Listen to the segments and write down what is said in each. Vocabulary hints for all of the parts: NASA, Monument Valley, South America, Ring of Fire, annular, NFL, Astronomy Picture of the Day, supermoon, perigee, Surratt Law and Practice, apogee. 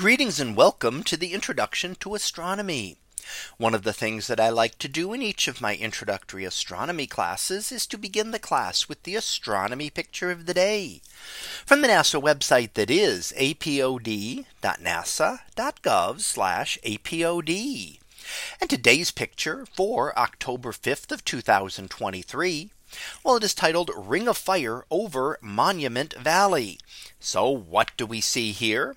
Greetings and welcome to the introduction to astronomy. One of the things that I like to do in each of my introductory astronomy classes is to begin the class with the astronomy picture of the day from the NASA website, that is apod.nasa.gov/apod. And today's picture for October 5th of 2023. Well, it is titled Ring of Fire over Monument Valley. So what do we see here?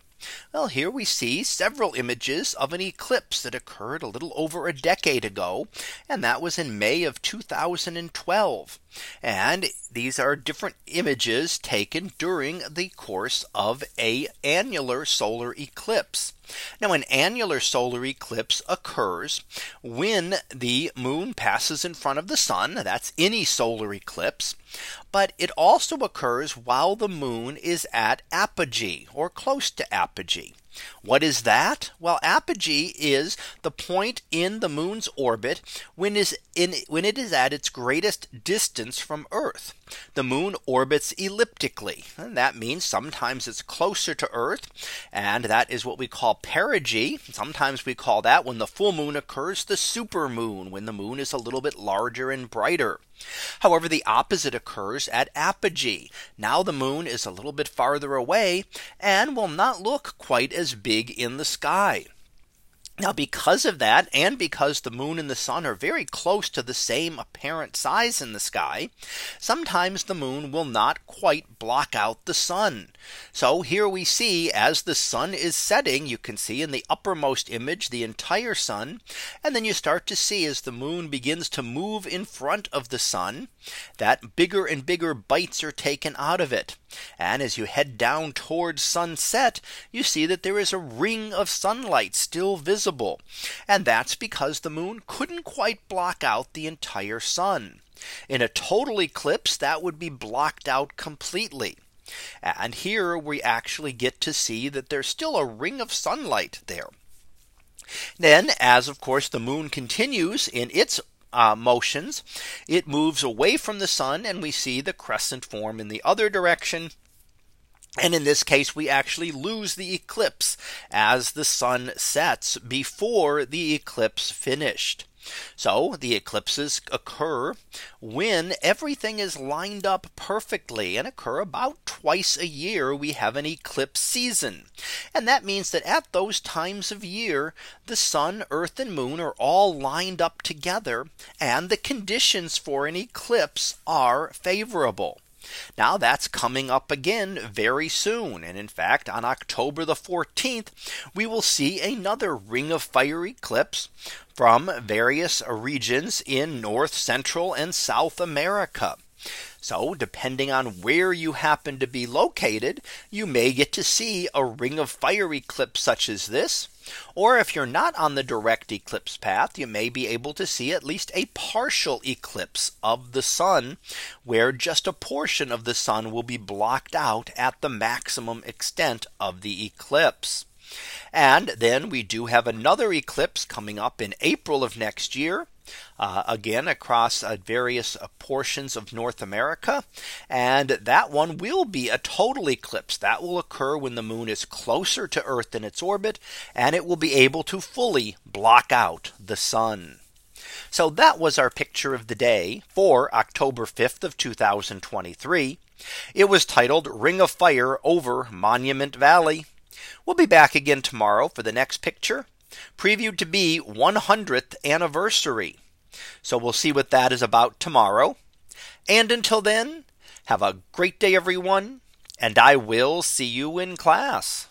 Well, here we see several images of an eclipse that occurred a little over a decade ago, and that was in May of 2012. And these are different images taken during the course of an annular solar eclipse. Now, an annular solar eclipse occurs when the moon passes in front of the sun. That's any solar eclipse. But it also occurs while the moon is at apogee, or close to apogee. What is that? Well, apogee is the point in the moon's orbit when it is at its greatest distance from Earth. The moon orbits elliptically, and that means sometimes it's closer to Earth, and that is what we call perigee. Sometimes we call that, when the full moon occurs, the supermoon, when the moon is a little bit larger and brighter. However, the opposite occurs at apogee. Now the moon is a little bit farther away and will not look quite as big in the sky. Now, because of that, and because the moon and the sun are very close to the same apparent size in the sky, sometimes the moon will not quite block out the sun. So here we see, as the sun is setting, you can see in the uppermost image the entire sun, and then you start to see, as the moon begins to move in front of the sun, that bigger and bigger bites are taken out of it. And as you head down towards sunset, you see that there is a ring of sunlight still visible. And that's because the moon couldn't quite block out the entire sun. In a total eclipse, that would be blocked out completely. And here we actually get to see that there's still a ring of sunlight there. Then, as of course the moon continues in its motions, it moves away from the sun, and we see the crescent form in the other direction. And in this case, we actually lose the eclipse as the sun sets before the eclipse finished. So the eclipses occur when everything is lined up perfectly, and occur about twice a year. We have an eclipse season. And that means that at those times of year, the sun, Earth, and moon are all lined up together, and the conditions for an eclipse are favorable. Now that's coming up again very soon. And in fact, on October the 14th, we will see another Ring of Fire eclipse from various regions in North, Central, and South America. So depending on where you happen to be located, you may get to see a Ring of Fire eclipse such as this. Or if you're not on the direct eclipse path, you may be able to see at least a partial eclipse of the sun, where just a portion of the sun will be blocked out at the maximum extent of the eclipse. And then we do have another eclipse coming up in April of next year, again across various portions of North America. And that one will be a total eclipse. That will occur when the moon is closer to Earth in its orbit, and it will be able to fully block out the sun. So that was our picture of the day for October 5th of 2023. It was titled Ring of Fire over Monument Valley. We'll be back again tomorrow for the next picture, previewed to be 100th anniversary. So we'll see what that is about tomorrow. And until then, have a great day, everyone, and I will see you in class.